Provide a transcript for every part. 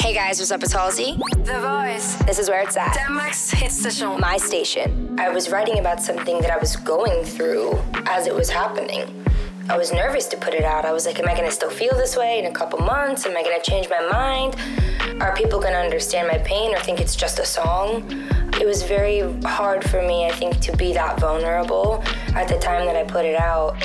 Hey guys, what's up? It's Halsey. The Voice. This is where it's at. Denmark's hit station. My station. I was writing about something that I was going through as it was happening. I was nervous to put it out. I was like, am I gonna still feel this way in a couple months? Am I gonna change my mind? Are people gonna understand my pain or think it's just a song? It was very hard for me, I think, to be that vulnerable at the time that I put it out.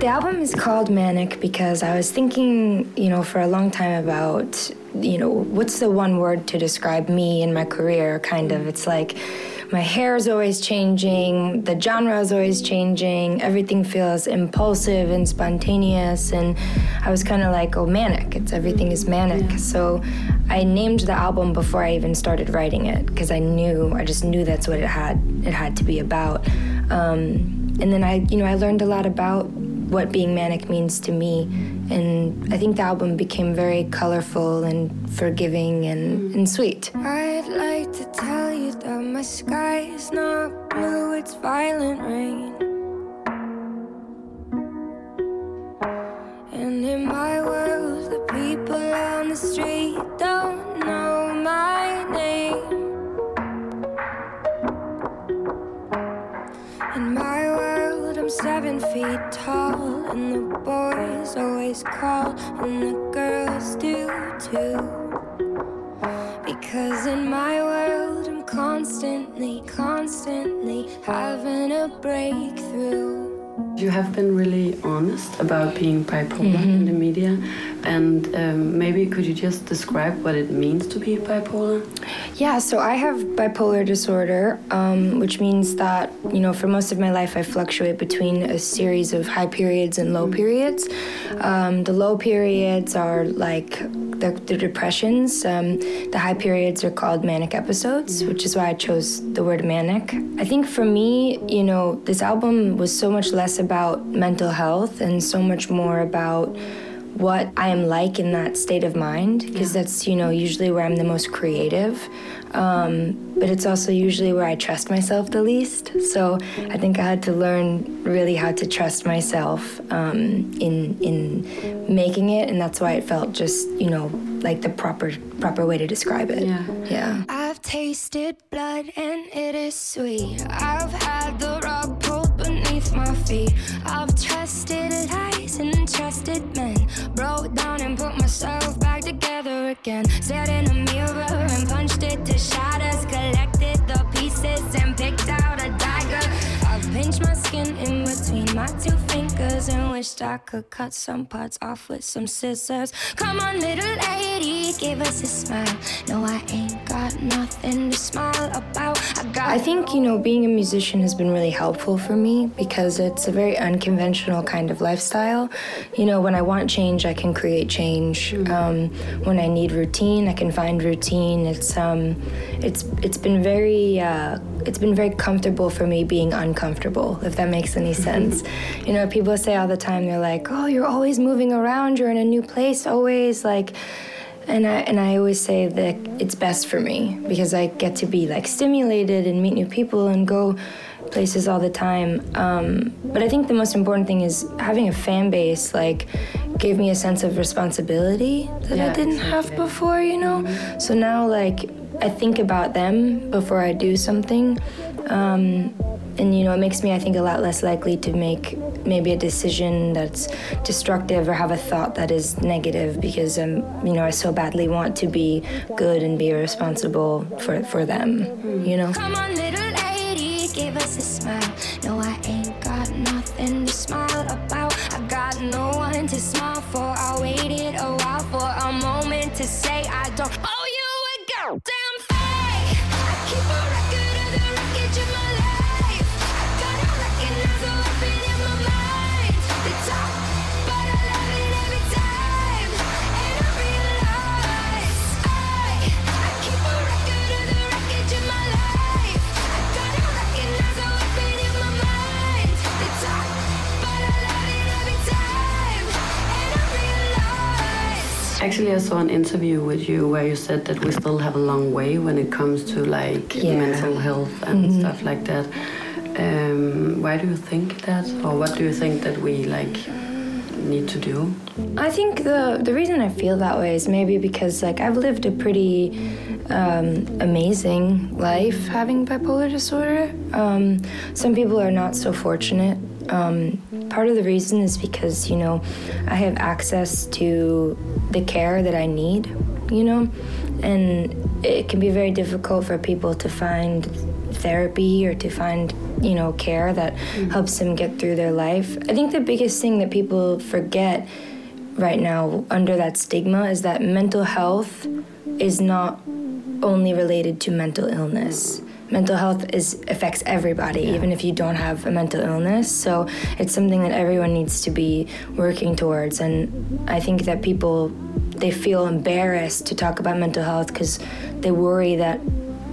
The album is called Manic because I was thinking, for a long time about, what's the one word to describe me and my career, kind of. It's like my hair is always changing, the genre is always changing, everything feels impulsive and spontaneous, and I was kind of like, oh, manic, everything is manic. Yeah. So I named the album before I even started writing it because I just knew that's what it had to be about. And then I learned a lot about what being manic means to me. And I think the album became very colorful and forgiving and sweet. I'd like to tell you that my sky is not blue, it's violent rain. And in my world, the people on the street don't know my name. In my world, I'm 7 feet tall, and the boys always call, and the girls do too. Because in my world, I'm constantly having a breakthrough. You have been really honest about being bipolar in the media, and maybe could you just describe what it means to be bipolar? Yeah, so I have bipolar disorder, which means that, for most of my life I fluctuate between a series of high periods and low periods. The low periods are like the depressions. The high periods are called manic episodes, which is why I chose the word manic. I think for me, this album was so much less about mental health and so much more about what I am like in that state of mind, because that's, usually where I'm the most creative. But it's also usually where I trust myself the least. So I think I had to learn really how to trust myself in making it, and that's why it felt just, like the proper way to describe it. Yeah. I've tasted blood and it is sweet. I've had the rug pulled beneath my feet. I've trusted lies and trusted men. Broke down and put myself back together again. Stared in a mirror and punched it to shatters. Collected the pieces and picked out a dagger. I've pinched my skin in between my two fingers and wished I could cut some parts off with some scissors. Come on, little lady, give us a smile. No, I ain't got nothing to smile about. I think, being a musician has been really helpful for me because it's a very unconventional kind of lifestyle. When I want change, I can create change. When I need routine, I can find routine. It's been very comfortable for me being uncomfortable, if that makes any sense. People say all the time, they're like, oh, you're always moving around, you're in a new place always, like. And I always say that it's best for me because I get to be like stimulated and meet new people and go places all the time. But I think the most important thing is having a fan base, like, gave me a sense of responsibility that I didn't have before, So now, like, I think about them before I do something. It makes me, I think, a lot less likely to make maybe a decision that's destructive or have a thought that is negative because, I so badly want to be good and be responsible for them, Come on, little lady, give us a smile. No, I ain't got nothing to smile about. I got no one to smile for. I waited a while for a moment to say I don't owe you a goddamn thing. I keep a record of the wreckage of my life. Actually, I saw an interview with you where you said that we still have a long way when it comes to like mental health and stuff like that. Why do you think that, or what do you think that we like need to do? I think the reason I feel that way is maybe because like I've lived a pretty amazing life having bipolar disorder. Some people are not so fortunate. Part of the reason is because, you know, I have access to the care that I need, you know, and it can be very difficult for people to find therapy or to find, you know, care that helps them get through their life. I think the biggest thing that people forget right now under that stigma is that mental health is not only related to mental illness. Mental health affects everybody, even if you don't have a mental illness. So it's something that everyone needs to be working towards. And I think that people, they feel embarrassed to talk about mental health because they worry that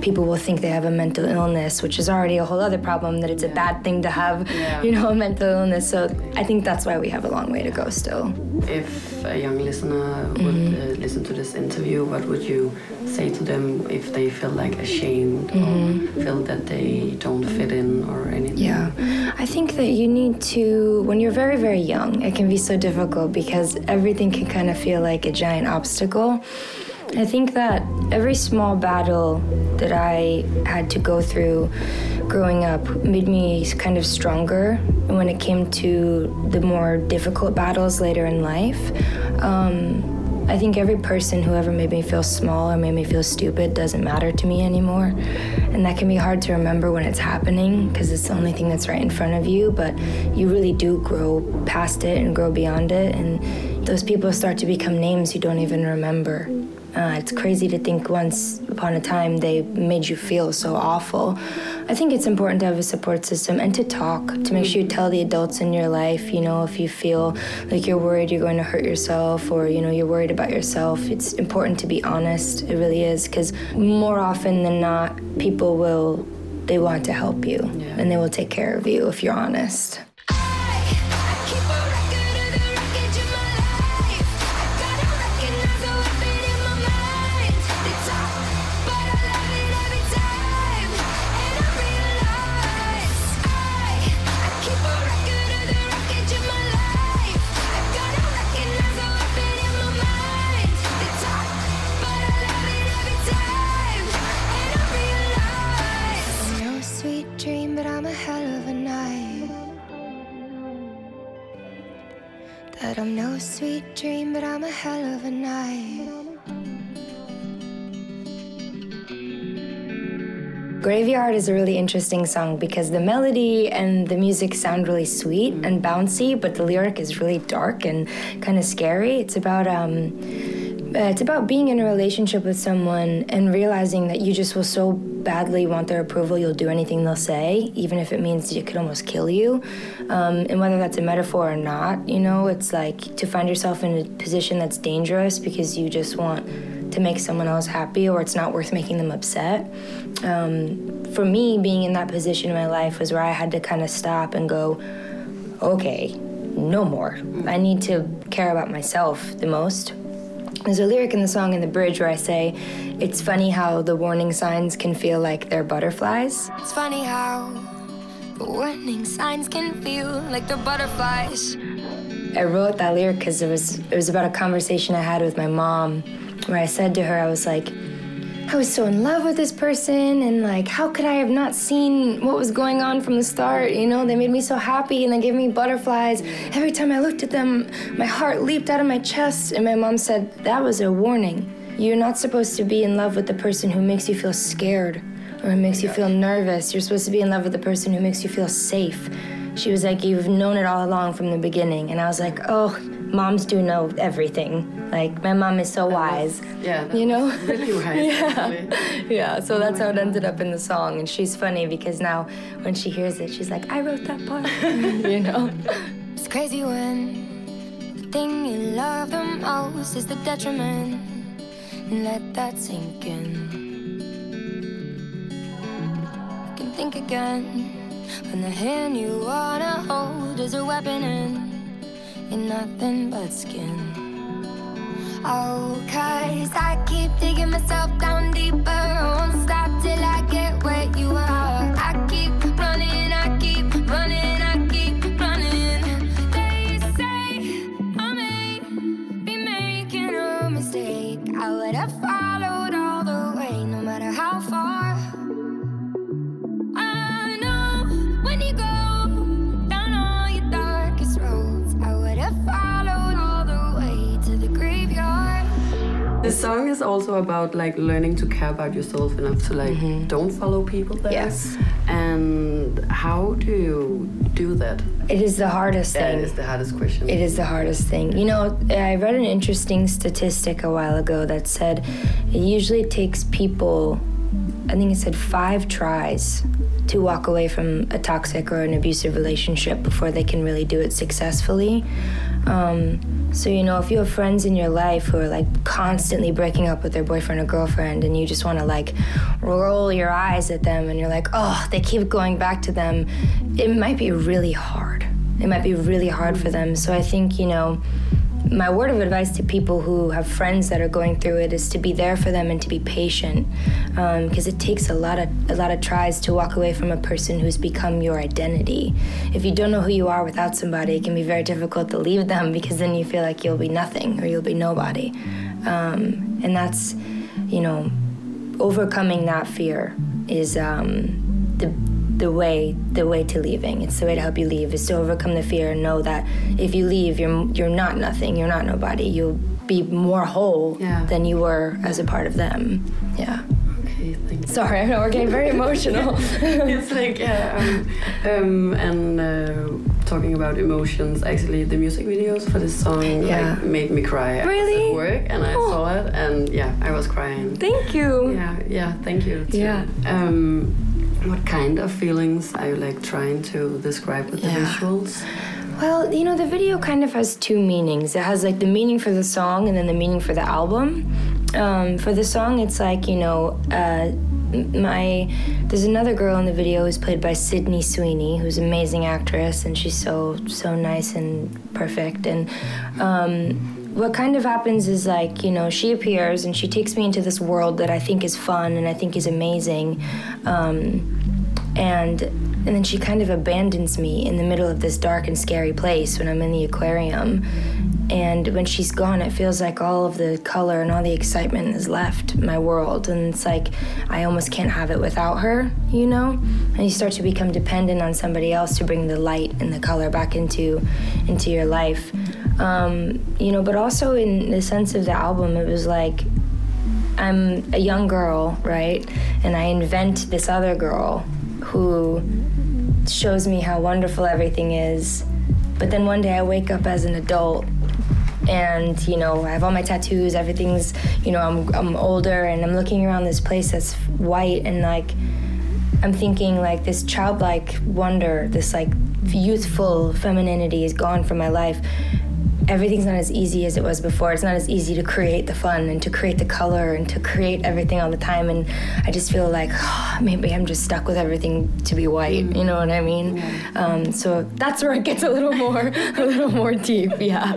people will think they have a mental illness, which is already a whole other problem, that it's a bad thing to have, you know, a mental illness. So I think that's why we have a long way to go still. If a young listener would listen to this interview, what would you say to them if they feel like ashamed or feel that they don't fit in or anything? Yeah, I think that you need to, when you're very, very young, it can be so difficult because everything can kind of feel like a giant obstacle. I think that every small battle that I had to go through growing up made me kind of stronger when it came to the more difficult battles later in life. I think every person who ever made me feel small or made me feel stupid doesn't matter to me anymore. And that can be hard to remember when it's happening because it's the only thing that's right in front of you, but you really do grow past it and grow beyond it. And those people start to become names you don't even remember. It's crazy to think once upon a time they made you feel so awful. I think it's important to have a support system and to talk, to make sure you tell the adults in your life, you know, if you feel like you're worried you're going to hurt yourself or, you know, you're worried about yourself. It's important to be honest. It really is, because more often than not, people will, they want to help you and they will take care of you if you're honest. That I'm no sweet dream, but I'm a hell of a night. Graveyard is a really interesting song because the melody and the music sound really sweet and bouncy, but the lyric is really dark and kind of scary. It's about being in a relationship with someone and realizing that you just will so badly want their approval, you'll do anything they'll say, even if it means it could almost kill you. And whether that's a metaphor or not, you know, it's like to find yourself in a position that's dangerous because you just want to make someone else happy or it's not worth making them upset. For me, being in that position in my life was where I had to kind of stop and go, okay, no more. I need to care about myself the most. There's a lyric in the song in the bridge where I say, it's funny how the warning signs can feel like they're butterflies. It's funny how the warning signs can feel like they're butterflies. I wrote that lyric because it was about a conversation I had with my mom where I said to her, I was like, I was so in love with this person and like, how could I have not seen what was going on from the start? You know, they made me so happy and they gave me butterflies. Every time I looked at them, my heart leaped out of my chest. And my mom said, that was a warning. You're not supposed to be in love with the person who makes you feel scared or who makes you feel nervous. You're supposed to be in love with the person who makes you feel safe. She was like, you've known it all along from the beginning. And I was like, oh, moms do know everything. Like, my mom is so wise. You know? Really wise. So that's how it ended up in the song. And she's funny because now when she hears it, she's like, I wrote that part. You know? It's crazy when the thing you love the most is the detriment. Let that sink in. You can think again when the hand you wanna hold is a weapon in nothing but skin. Oh, 'cause I keep digging myself down deeper. I won't stop till I get where you are. I keep running, I keep running, I keep running. They say I may be making a mistake. I would have followed all the way, no matter how far. I know when you go down all your darkest roads, I would have followed all the way to the graveyard. The song is also about like learning to care about yourself enough to like don't follow people there. Yes. And how do you do that? It is the hardest thing. It is the hardest question. It is the hardest thing. You know, I read an interesting statistic a while ago that said it usually takes people, I think it said 5 tries to walk away from a toxic or an abusive relationship before they can really do it successfully. So, you know, if you have friends in your life who are, like, constantly breaking up with their boyfriend or girlfriend and you just want to, like, roll your eyes at them and you're like, oh, they keep going back to them, it might be really hard. It might be really hard for them. So I think, you know, my word of advice to people who have friends that are going through it is to be there for them and to be patient, because it takes a lot of tries to walk away from a person who's become your identity. If you don't know who you are without somebody, it can be very difficult to leave them because then you feel like you'll be nothing or you'll be nobody. And that's, you know, overcoming that fear is the way to leaving. It's the way to help you leave, is to overcome the fear and know that if you leave, you're not nothing, you're not nobody. You'll be more whole than you were as a part of them. Yeah. Okay, thank you. Sorry, I know we're getting very emotional. It's like, talking about emotions, actually the music videos for this song like made me cry. Really? I was at work and I saw it and I was crying. Thank you. Yeah, thank you too. What kind of feelings are you like trying to describe with the visuals? Well, you know, the video kind of has two meanings. It has like the meaning for the song and then the meaning for the album. For the song, it's like, you know, there's another girl in the video who's played by Sydney Sweeney, who's an amazing actress, and she's so nice and perfect. And what kind of happens is, like, you know, she appears and she takes me into this world that I think is fun and I think is amazing. And then she kind of abandons me in the middle of this dark and scary place when I'm in the aquarium. And when she's gone, it feels like all of the color and all the excitement has left my world. And it's like, I almost can't have it without her, you know? And you start to become dependent on somebody else to bring the light and the color back into your life. You know, but also in the sense of the album, it was like, I'm a young girl, right? And I invent this other girl who shows me how wonderful everything is. But then one day I wake up as an adult and, you know, I have all my tattoos, everything's, you know, I'm older and I'm looking around this place that's white and, like, I'm thinking, like, this childlike wonder, this, like, youthful femininity is gone from my life. Everything's not as easy as it was before. It's not as easy to create the fun and to create the color and to create everything all the time. And I just feel like maybe I'm just stuck with everything to be white. You know what I mean? Yeah. So that's where it gets a little more deep. Yeah.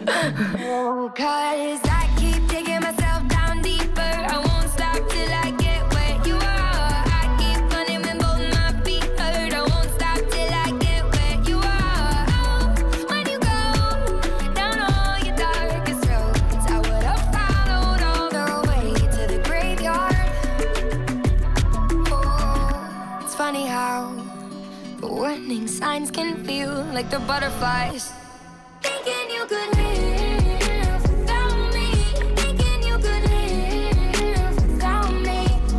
Oh, 'cause I keep digging myself down deeper. I won't stop till I get where you are. I keep running when both my feet hurt. I won't stop till I get where you are. Oh, when you go down all your darkest roads, I would have followed all the way to the graveyard. Oh, it's funny how the warning signs can feel like the butterflies. Thinking you could live without me. Thinking you could live without me.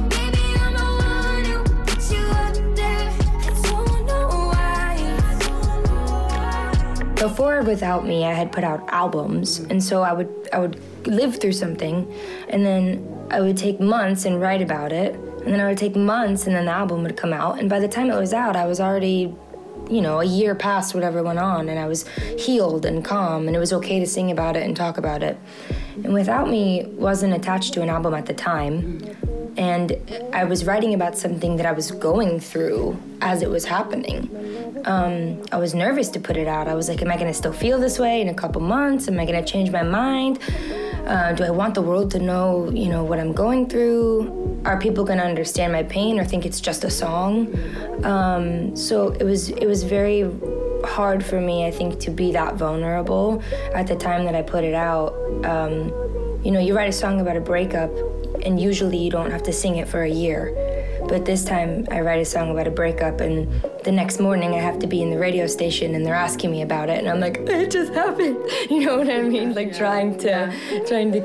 Maybe I'm the one who put you up there. I don't know why. Before Without Me, I had put out albums, and so I would live through something, and then I would take months and write about it, and then I would take months, and then the album would come out, and by the time it was out, I was already, you know, a year past whatever went on, and I was healed and calm, and it was okay to sing about it and talk about it. And Without Me wasn't attached to an album at the time, and I was writing about something that I was going through as it was happening. I was nervous to put it out. I was like, am I gonna still feel this way in a couple months? Am I gonna change my mind? Do I want the world to know, you know, what I'm going through? Are people going to understand my pain or think it's just a song? So it was very hard for me, I think, to be that vulnerable at the time that I put it out. You know, you write a song about a breakup, and usually you don't have to sing it for a year. But this time, I write a song about a breakup, and the next morning I have to be in the radio station, and they're asking me about it, and I'm like, it just happened. You know what I mean? Like trying to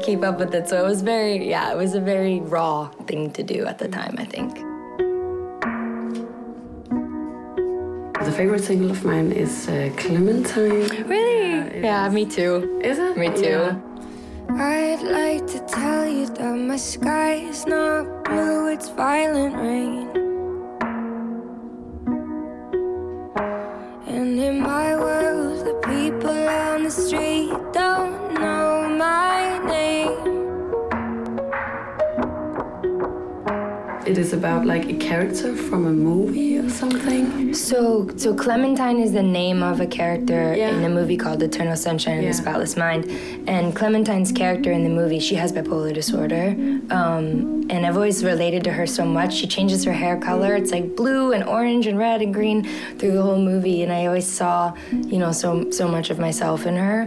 keep up with it. So it was very, it was a very raw thing to do at the time, I think. The favorite single of mine is Clementine. Really? Yeah, me too. Is it? Me too. Yeah. I'd like to tell you that my sky is not blue, it's violent rain. And in my world, the people on the street don't know my name. It is about like a character from a movie or something. So Clementine is the name of a character in a movie called Eternal Sunshine of the Spotless Mind. And Clementine's character in the movie, she has bipolar disorder. And I've always related to her so much. She changes her hair color. It's like blue and orange and red and green through the whole movie. And I always saw, you know, so much of myself in her.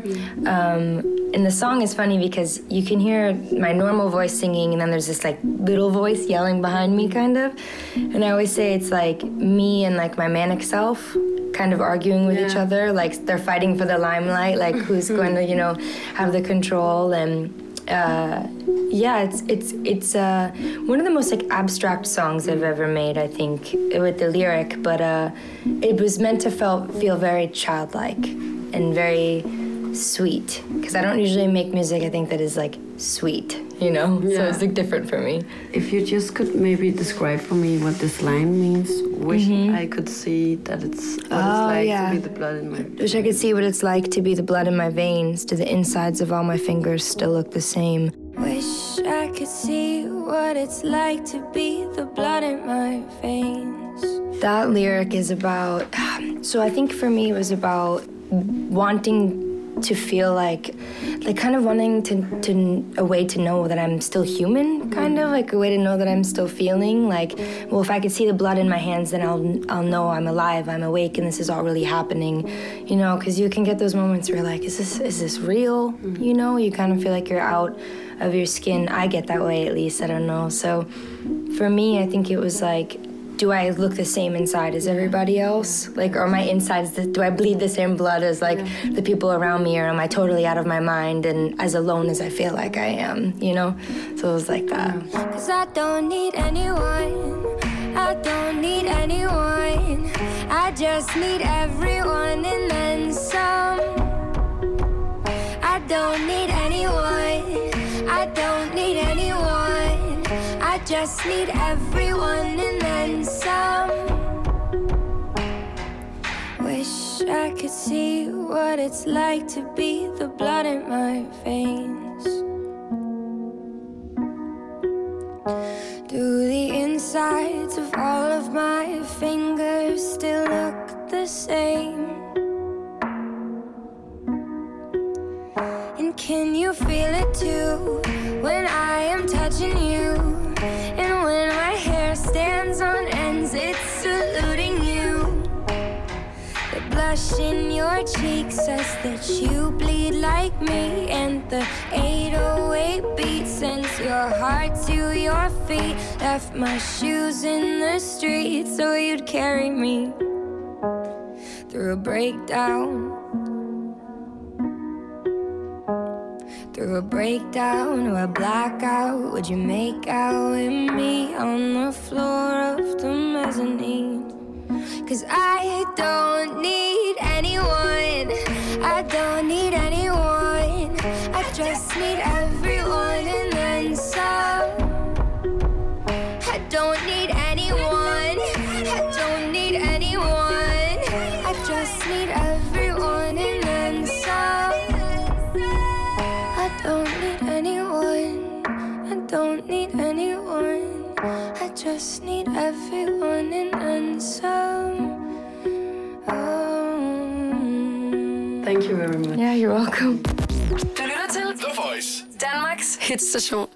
And the song is funny because you can hear my normal voice singing, and then there's this like little voice yelling behind me, kind of. And I always say it's like me and like my manic self kind of arguing with each other, like they're fighting for the limelight, like who's going to, you know, have the control. And it's one of the most like abstract songs I've ever made, I think, with the lyric, but it was meant to feel very childlike and very sweet, because I don't usually make music, I think, that is like sweet, you know? Yeah. So it's like different for me. If you just could maybe describe for me what this line means, wish I could see that it's what it's like to be the blood in my veins. Wish I could see what it's like to be the blood in my veins, to the insides of all my fingers still look the same. Wish I could see what it's like to be the blood in my veins. That lyric is about, so I think for me it was about wanting to feel like kind of wanting to a way to know that I'm still human, kind of like a way to know that I'm still feeling. Like, well, if I could see the blood in my hands, then I'll know I'm alive, I'm awake, and this is all really happening, you know? Because you can get those moments where you're like, is this real? You know, you kind of feel like you're out of your skin. I get that way, at least. I don't know. So for me, I think it was like, do I look the same inside as everybody else? Like, are my insides, do I bleed the same blood as like the people around me, or am I totally out of my mind and as alone as I feel like I am, you know? So it was like that. 'Cause I don't need anyone, I don't need anyone, I just need everyone and then some. I don't need anyone, I don't need anyone, I just need everyone and then some. Wish I could see what it's like to be the blood in my veins. Do the insides of all of my fingers still look the same? And can you feel it too when I am touching you? And when my hair stands on ends, it's saluting you. The blush in your cheek says that you bleed like me, and the 808 beat sends your heart to your feet. Left my shoes in the street so you'd carry me through a breakdown. Through a breakdown or a blackout, would you make out with me on the floor of the mezzanine? 'Cause I don't need anyone, I don't need anyone, I just need everyone and then some. I don't need anyone, I don't need anyone, I just need everyone and then some. I don't need anyone, I don't need anyone, I just need everyone and some. Thank you very much. Yeah, you're welcome. Danmarks hitstation.